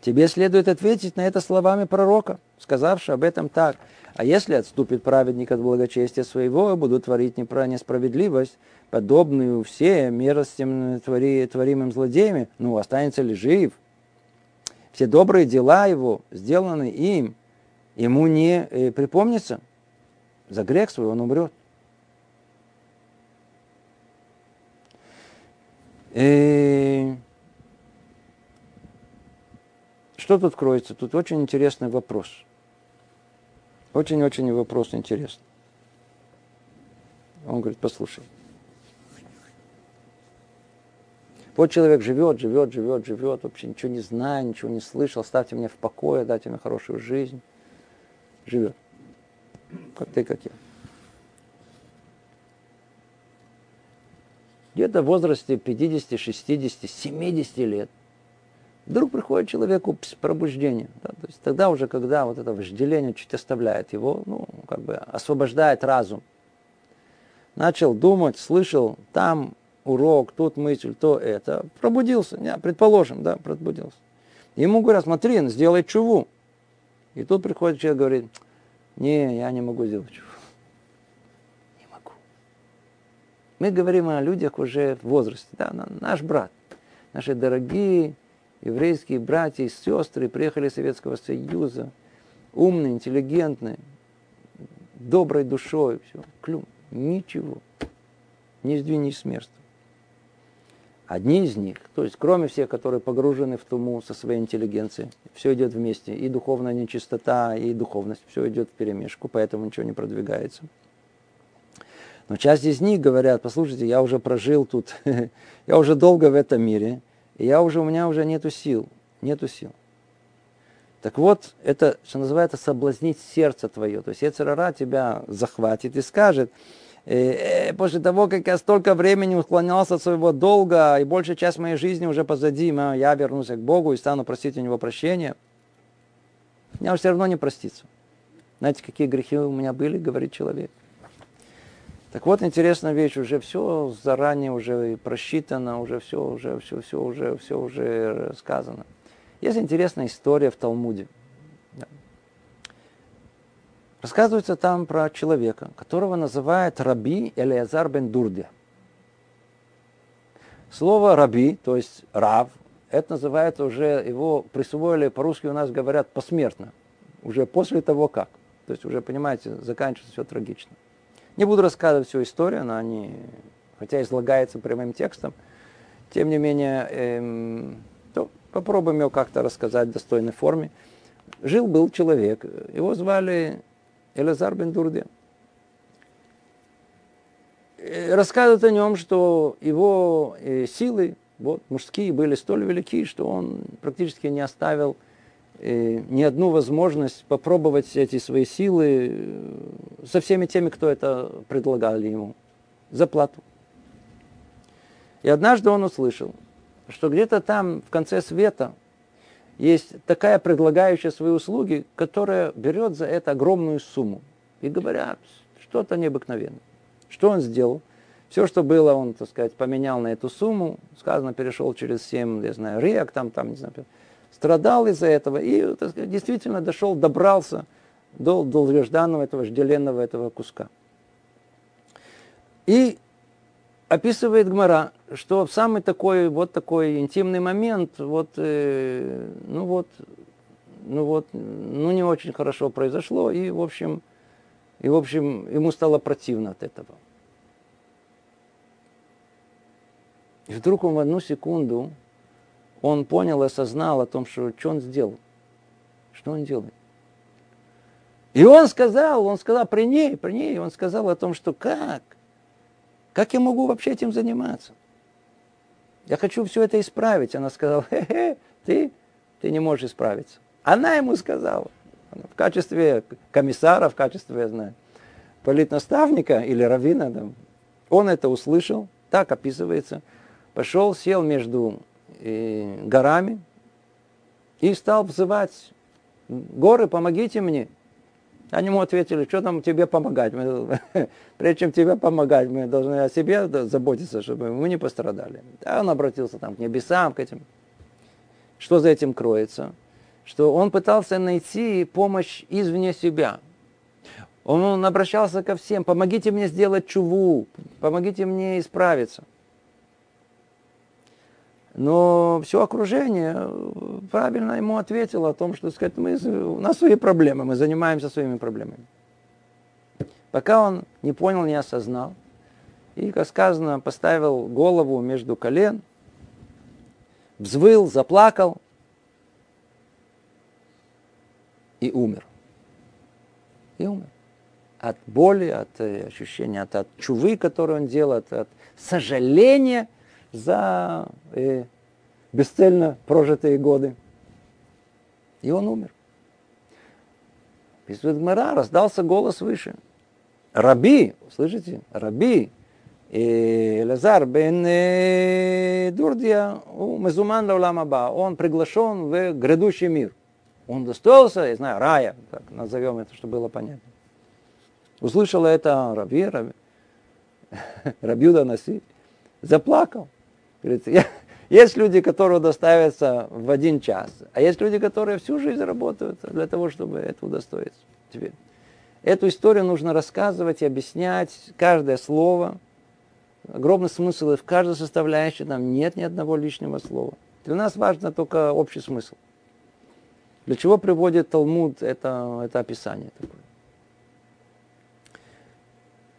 Тебе следует ответить на это словами пророка, сказавшего об этом так. А если отступит праведник от благочестия своего, и буду творить несправедливость, подобную все мерзостям творимым злодеями, останется ли жив? Все добрые дела его, сделанные им, ему не припомнится. За грех свой он умрет. Что тут кроется? Тут очень интересный вопрос. Очень-очень вопрос интересный. Он говорит, послушай. Вот человек живет, вообще ничего не знает, ничего не слышал, ставьте меня в покое, дайте мне хорошую жизнь. Живет. как ты, как я. Где-то в возрасте 50, 60, 70 лет вдруг приходит человеку пробуждение. Да? То есть тогда уже, когда вот это вожделение чуть оставляет его, ну, как бы освобождает разум. Начал думать, слышал, там урок, тут мысль, то это. Пробудился, предположим, да, пробудился. Ему говорят, смотри, сделай чуву. И тут приходит человек и говорит, не, я не могу сделать чуву. Не могу. Мы говорим о людях уже в возрасте. Да? Наш брат, наши дорогие еврейские братья и сестры приехали из Советского Союза. Умные, интеллигентные, доброй душой. Все. Клюм. Ничего. Не сдвинись с места. Одни из них, то есть кроме всех, которые погружены в туму со своей интеллигенцией, все идет вместе, и духовная нечистота, и духовность, все идет вперемешку, поэтому ничего не продвигается. Но часть из них говорят, послушайте, я уже прожил тут, я уже долго в этом мире, и у меня уже нету сил. Так вот, это, что называется, соблазнить сердце твое. То есть йецер ара тебя захватит и скажет, после того, как я столько времени уклонялся от своего долга, и большая часть моей жизни уже позади, я вернусь к Богу и стану просить у Него прощения, меня уже все равно не простится. Знаете, какие грехи у меня были, говорит человек. Так вот, интересная вещь, уже все заранее уже просчитано, уже все сказано. Есть интересная история в Талмуде. Рассказывается там про человека, которого называют Раби Элеазар Бен Дурде. Слово раби, то есть рав, это называется уже, его присвоили, по-русски у нас говорят, посмертно. Уже после того как. То есть уже, понимаете, заканчивается все трагично. Не буду рассказывать всю историю, но они, хотя излагается прямым текстом, тем не менее, попробуем ее как-то рассказать в достойной форме. Жил-был человек, его звали Элеазар бен Дурде. Рассказывают о нем, что его силы мужские были столь велики, что он практически не оставил ни одну возможность попробовать эти свои силы со всеми теми, кто это предлагали ему за плату. И однажды он услышал, что где-то там в конце света есть такая предлагающая свои услуги, которая берет за это огромную сумму. И говорят, что-то необыкновенное. Что он сделал? Все, что было, он, так сказать, поменял на эту сумму. Сказано, перешел через 7, я знаю, рек, там, не знаю. Страдал из-за этого и, так сказать, действительно дошел, добрался до долгожданного этого, жделенного этого куска. И описывает Гмара, что в самый такой интимный момент, не очень хорошо произошло, и в общем, ему стало противно от этого. И вдруг он в одну секунду, он понял и осознал о том, что он сделал, что он делает. И он сказал при ней, он сказал о том, что как я могу вообще этим заниматься? Я хочу все это исправить. Она сказала, ты не можешь исправиться. Она ему сказала, в качестве комиссара, в качестве, я знаю, политнаставника или раввина, там, он это услышал, так описывается, пошел, сел между горами и стал взывать, горы, помогите мне. Они ему ответили, что там тебе помогать? Прежде чем тебе помогать, мы должны о себе заботиться, чтобы мы не пострадали. Да, он обратился там к небесам, к этим. Что за этим кроется? Что он пытался найти помощь извне себя. Он обращался ко всем, помогите мне сделать чуву, помогите мне исправиться. Но все окружение правильно ему ответило о том, что, сказать, у нас свои проблемы, мы занимаемся своими проблемами. Пока он не понял, не осознал. И, как сказано, поставил голову между колен, взвыл, заплакал и умер. От боли, от ощущения, от чувы, которую он делает, от сожаления за бесцельно прожитые годы. И он умер. Писует Гмара, раздался голос выше. Раби, слышите, Раби Элеазар бен Дурде, мезуман леолам аба, он приглашен в грядущий мир. Он достоился, я знаю, рая, так назовем это, чтобы было понятно. Услышал это Раби, Рабюда Наси, заплакал. Говорит, есть люди, которые доставятся в один час, а есть люди, которые всю жизнь работают для того, чтобы это удостоиться. Теперь эту историю нужно рассказывать и объяснять, каждое слово. Огромный смысл, и в каждой составляющей там нет ни одного лишнего слова. Для нас важно только общий смысл. Для чего приводит Талмуд это описание такое?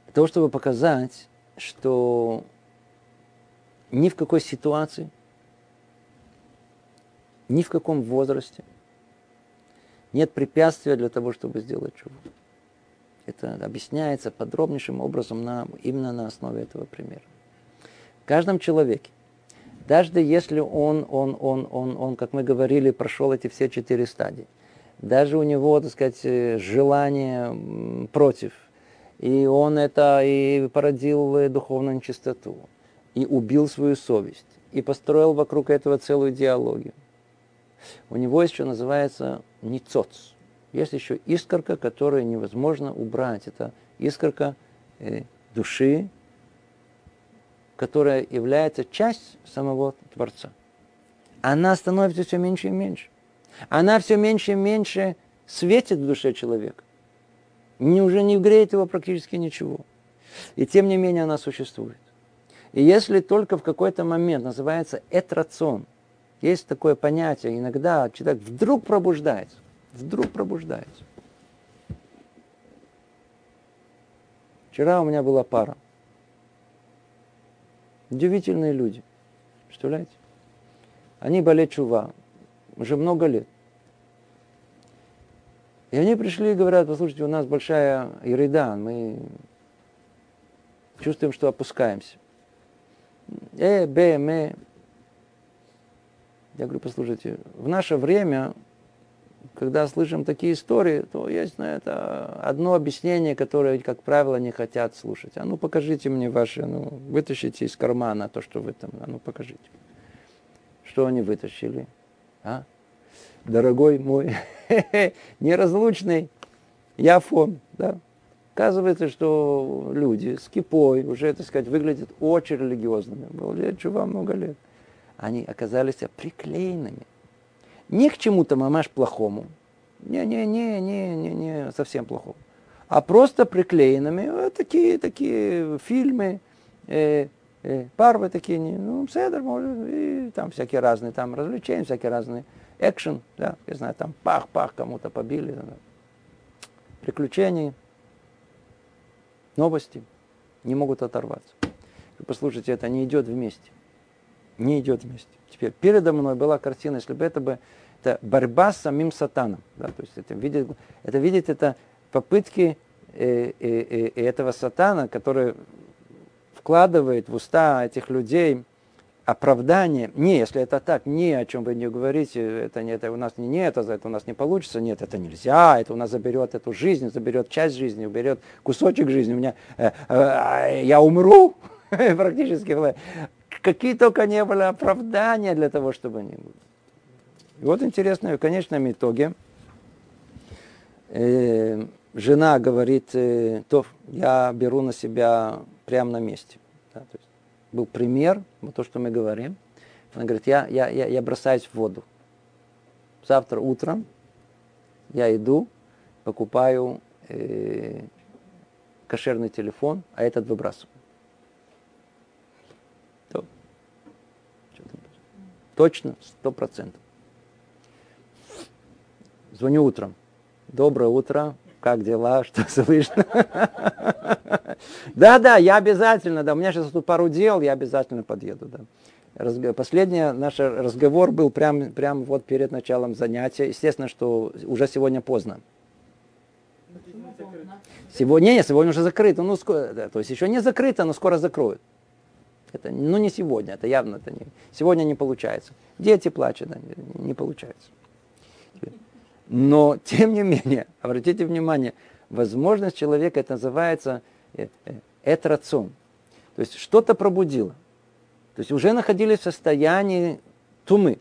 Для того, чтобы показать, что ни в какой ситуации, ни в каком возрасте нет препятствия для того, чтобы сделать чуву. Это объясняется подробнейшим образом именно на основе этого примера. В каждом человеке, даже если он, как мы говорили, прошел эти все 4 стадии, даже у него, так сказать, желание против, и он это и породил духовную нечистоту, и убил свою совесть, и построил вокруг этого целую идеологию. У него еще называется ницоц. Есть еще искорка, которую невозможно убрать. Это искорка души, которая является часть самого Творца. Она становится все меньше и меньше. Она все меньше и меньше светит в душе человека. Уже не греет его практически ничего. И тем не менее она существует. И если только в какой-то момент называется этрацион, есть такое понятие, иногда человек вдруг пробуждается. Вчера у меня была пара. Удивительные люди. Представляете? Они болели чува уже много лет. И они пришли и говорят, послушайте, у нас большая ирида, мы чувствуем, что опускаемся. Я говорю, послушайте, в наше время, когда слышим такие истории, то есть на это одно объяснение, которое, как правило, не хотят слушать. А ну покажите мне ваши, вытащите из кармана то, что вы там, покажите. Что они вытащили? Дорогой мой, неразлучный, я фон, да. Оказывается, что люди с кипой уже, так сказать, выглядят очень религиозными. Было лет чува много лет. Они оказались приклеенными. Не к чему-то, мамаш, плохому. Не, совсем плохому. А просто приклеенными. Вот такие фильмы, парвы такие, седер, может, и там всякие разные, там развлечения, всякие разные. Экшен, да, я знаю, там пах-пах, кому-то побили. Да. Приключения, новости не могут оторваться. Послушайте, это не идет вместе. Теперь передо мной была картина, если бы это борьба с самим сатаном. Да, то есть это попытки этого сатана, который вкладывает в уста этих людей оправдание. Не, если это так, не, о чем вы не говорите, это у нас это у нас не получится, нет, это нельзя, это у нас заберет эту жизнь, заберет часть жизни, уберет кусочек жизни, у меня я умру практически. Какие только не были оправдания для того, чтобы они были. И вот интересно, в конечном итоге жена говорит, то я беру на себя прямо на месте. Да, то есть был пример, вот то, что мы говорим. Она говорит, я бросаюсь в воду. Завтра утром я иду, покупаю кошерный телефон, а этот выбрасываю. Точно, 100%. Звоню утром. Доброе утро. Как дела? Что слышно? Да, я обязательно. Да, у меня сейчас тут пару дел, я обязательно подъеду. Да. Последний наш разговор был прям вот перед началом занятия. Естественно, что уже сегодня поздно. Сегодня уже закрыто. То есть еще не закрыто, но скоро закроют. Это, не сегодня, это явно сегодня не получается. Дети плачут, не получается. Но, тем не менее, обратите внимание, возможность человека, это называется этрацон. То есть, что-то пробудило. То есть, уже находились в состоянии тумы,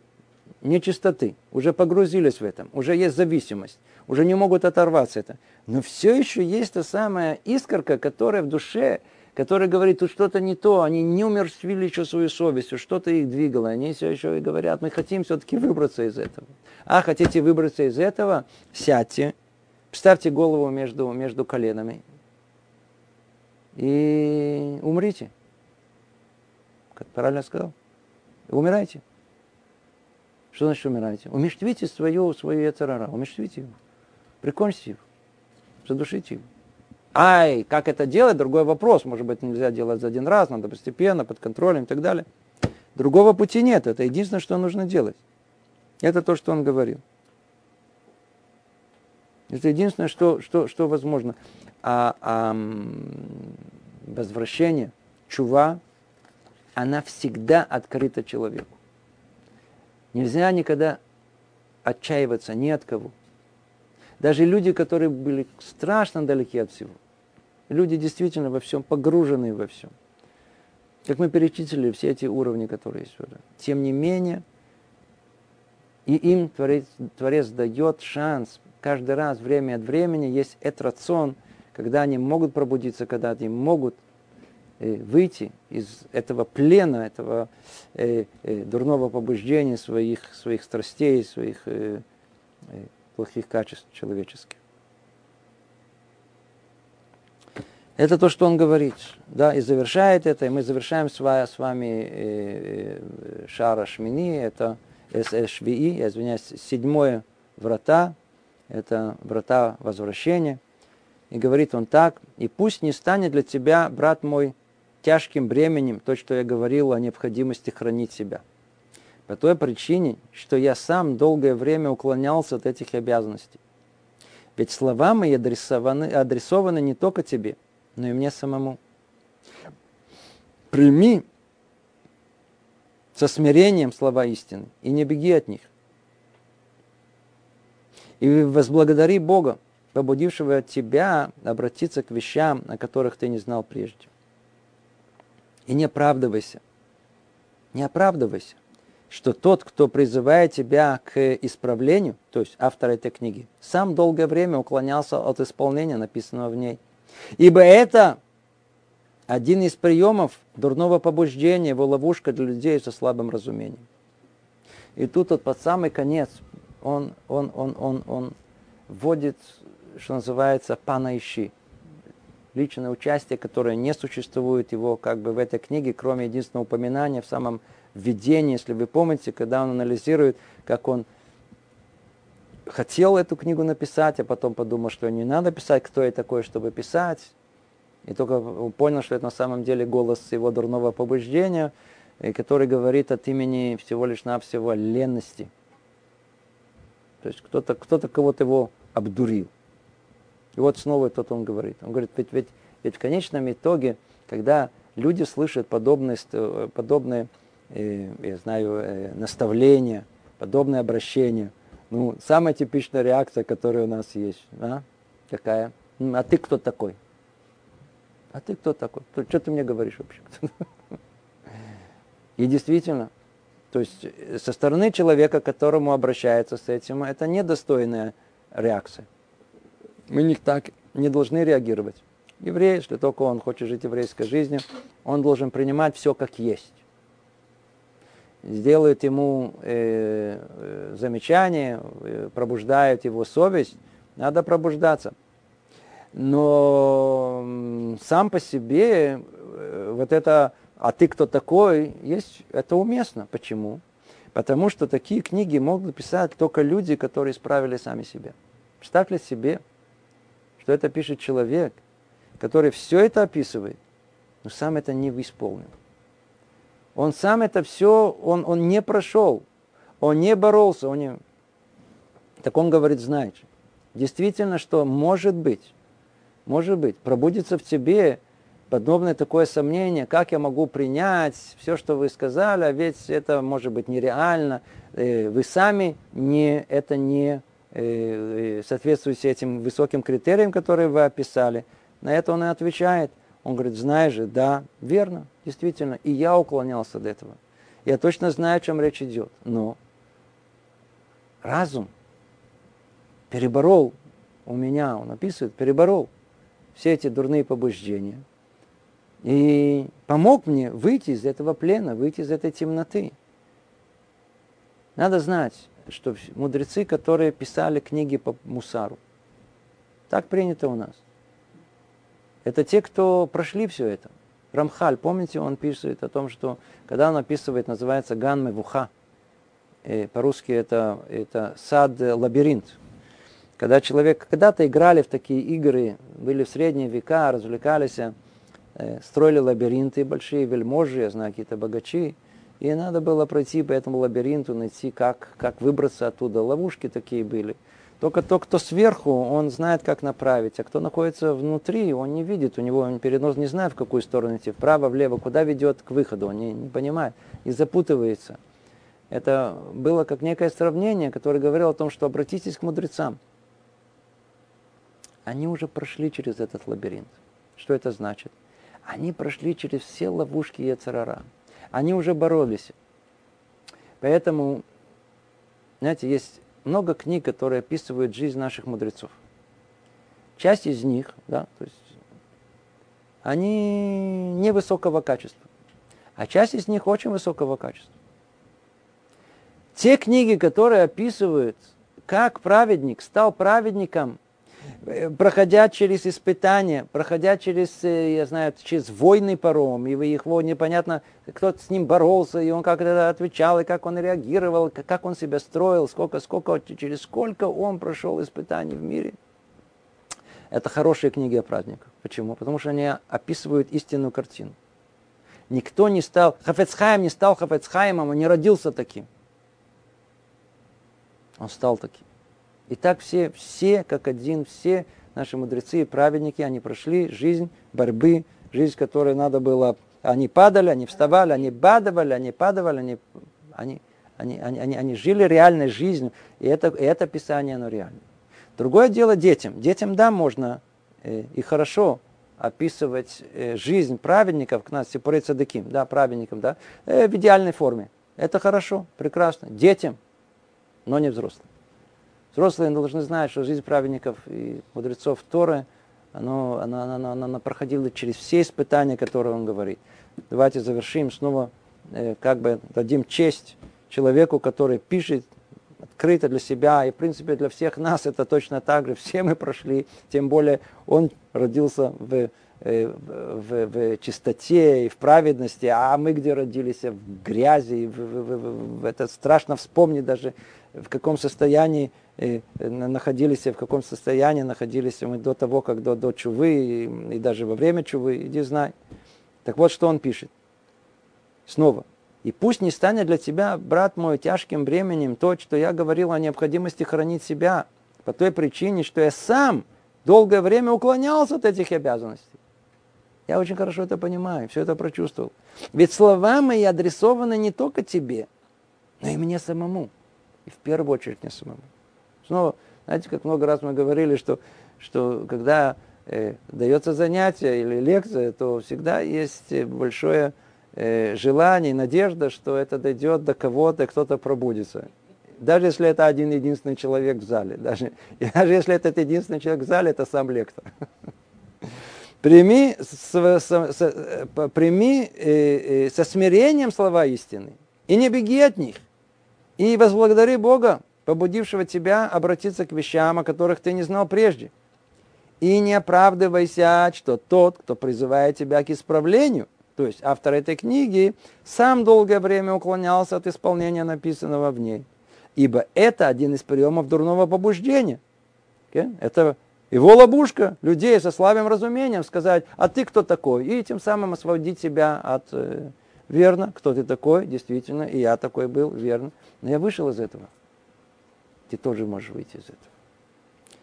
нечистоты. Уже погрузились в этом, уже есть зависимость, уже не могут оторваться это. Но все еще есть та самая искорка, которая в душе, которая говорит, тут что-то не то, они не умертвили еще свою совесть, что-то их двигало. Они все еще и говорят, мы хотим все-таки выбраться из этого. А хотите выбраться из этого? Сядьте, вставьте голову между коленами и умрите. Как правильно сказал? Умирайте. Что значит умирайте? Умертвите свою яцерара, умертвите его, прикончите его, задушите его. Ай, как это делать, другой вопрос. Может быть, нельзя делать за один раз, надо постепенно, под контролем и так далее. Другого пути нет, это единственное, что нужно делать. Это то, что он говорил. Это единственное, что возможно. А возвращение, чува, она всегда открыта человеку. Нельзя никогда отчаиваться ни от кого. Даже люди, которые были страшно далеки от всего. Люди действительно во всем, погружены во всем. Как мы перечислили все эти уровни, которые есть. Тем не менее, и им Творец дает шанс. Каждый раз, время от времени, есть этрацон, когда они могут пробудиться, когда они могут выйти из этого плена, этого дурного побуждения, своих страстей, своих плохих качеств человеческих. Это то, что он говорит. Да, и завершает это, и мы завершаем с вами Шара Шмини, это СШВИ, извиняюсь, 7 врата, это врата возвращения. И говорит он так: «И пусть не станет для тебя, брат мой, тяжким бременем то, что я говорил о необходимости хранить себя. По той причине, что я сам долгое время уклонялся от этих обязанностей. Ведь слова мои адресованы не только тебе, но и мне самому. Прими со смирением слова истины и не беги от них. И возблагодари Бога, побудившего тебя обратиться к вещам, о которых ты не знал прежде. И не оправдывайся, что тот, кто призывает тебя к исправлению, то есть автор этой книги, сам долгое время уклонялся от исполнения написанного в ней. Ибо это один из приемов дурного побуждения, его ловушка для людей со слабым разумением». И тут вот под самый конец он вводит, что называется, панаиши. Личное участие, которое не существует его как бы в этой книге, кроме единственного упоминания в самом введении, если вы помните, когда он анализирует, как он хотел эту книгу написать, а потом подумал, что не надо писать, кто я такой, чтобы писать. И только понял, что это на самом деле голос его дурного побуждения, который говорит от имени всего лишь навсего лености. То есть кто-то кого-то его обдурил. И вот снова тот он говорит. Он говорит, ведь в конечном итоге, когда люди слышат подобные наставления, подобные обращения, самая типичная реакция, которая у нас есть, какая? А ты кто такой? Что ты мне говоришь вообще? И действительно, то есть со стороны человека, к которому обращается с этим, это недостойная реакция. Мы так не должны реагировать. Еврей, если только он хочет жить еврейской жизнью, он должен принимать все как есть. Сделают ему замечание, пробуждают его совесть, надо пробуждаться. Но сам по себе вот это «а ты кто такой?» есть, это уместно. Почему? Потому что такие книги могут писать только люди, которые исправили сами себя. Представьте себе, что это пишет человек, который все это описывает, но сам это не исполнил. Он сам это все, он не прошел, он не боролся. Так он говорит, знаете, действительно, что может быть, пробудется в тебе подобное такое сомнение, как я могу принять все, что вы сказали, а ведь это может быть нереально, вы сами это не соответствующие этим высоким критериям, которые вы описали? На это он и отвечает. Он говорит, знаешь же, да, верно, действительно, и я уклонялся от этого. Я точно знаю, о чем речь идет. Но разум переборол, у меня, он описывает, переборол все эти дурные побуждения и помог мне выйти из этого плена, выйти из этой темноты. Надо знать, что мудрецы, которые писали книги по мусару, так принято у нас. Это те, кто прошли все это. Рамхаль, помните, он пишет о том, что когда он описывает, называется Ган Мевуха, по-русски это сад-лабиринт. Когда человек, когда-то играли в такие игры, были в средние века, развлекались, строили лабиринты, большие вельможи, я знаю, какие-то богачи, и надо было пройти по этому лабиринту, найти, как выбраться оттуда. Ловушки такие были. Только тот, кто сверху, он знает, как направить, а кто находится внутри, он не видит, у него перед носом не знает, в какую сторону идти, вправо, влево, куда ведет к выходу, он не понимает и запутывается. Это было как некое сравнение, которое говорило о том, что обратитесь к мудрецам. Они уже прошли через этот лабиринт. Что это значит? Они прошли через все ловушки Ецарара. Они уже боролись. Поэтому, знаете, есть много книг, которые описывают жизнь наших мудрецов. Часть из них, да, то есть, они невысокого качества, а часть из них очень высокого качества. Те книги, которые описывают, как праведник стал праведником, проходя через испытания, проходя через, я знаю, через войны паром, и его непонятно, кто-то с ним боролся, и он как-то отвечал, и как он реагировал, как он себя строил, через сколько он прошел испытаний в мире. Это хорошие книги о праздниках. Почему? Потому что они описывают истинную картину. Никто не стал, Хафецхайм не стал Хафецхаймом, он не родился таким. Он стал таким. И так все как один, все наши мудрецы и праведники, они прошли жизнь борьбы, жизнь, которой надо было... Они падали, они вставали, они бадывали, они падали, они жили реальной жизнью. И это Писание, оно реально. Другое дело детям. Детям, да, можно и хорошо описывать жизнь праведников, к нас, сепурей цадыким, да, праведникам, да, в идеальной форме. Это хорошо, прекрасно. Детям, но не взрослым. Взрослые должны знать, что жизнь праведников и мудрецов Торы, она проходила через все испытания, которые он говорит. Давайте завершим снова, дадим честь человеку, который пишет открыто для себя, и в принципе для всех нас это точно так же. Все мы прошли, тем более он родился в чистоте и в праведности, а мы где родились? В грязи, это страшно вспомнить даже, в каком состоянии находились мы до того, как до чувы, и даже во время чувы, иди знай. Так вот, что он пишет. Снова. «И пусть не станет для тебя, брат мой, тяжким бременем то, что я говорил о необходимости хранить себя, по той причине, что я сам долгое время уклонялся от этих обязанностей». Я очень хорошо это понимаю, все это прочувствовал. «Ведь слова мои адресованы не только тебе, но и мне самому». И в первую очередь не самому. Снова, знаете, как много раз мы говорили, что когда дается занятие или лекция, то всегда есть большое желание и надежда, что это дойдет до кого-то, кто-то пробудится. Даже если это один-единственный человек в зале. Даже если этот единственный человек в зале, это сам лектор. Прими со смирением слова истины и не беги от них. И возблагодари Бога, побудившего тебя обратиться к вещам, о которых ты не знал прежде. И не оправдывайся, что тот, кто призывает тебя к исправлению, то есть автор этой книги, сам долгое время уклонялся от исполнения написанного в ней. Ибо это один из приемов дурного побуждения. Это его ловушка, людей со слабым разумением сказать, а ты кто такой? И тем самым освободить себя от... Верно, кто ты такой, действительно, и я такой был, верно. Но я вышел из этого. Ты тоже можешь выйти из этого.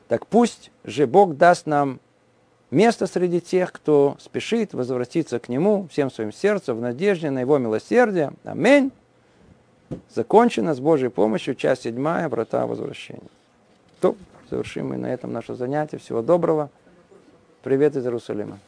Так пусть же Бог даст нам место среди тех, кто спешит возвратиться к Нему всем своим сердцем в надежде на Его милосердие. Аминь. Закончено с Божьей помощью, часть 7, врата возвращения. То, завершим мы на этом наше занятие. Всего доброго. Привет из Иерусалима.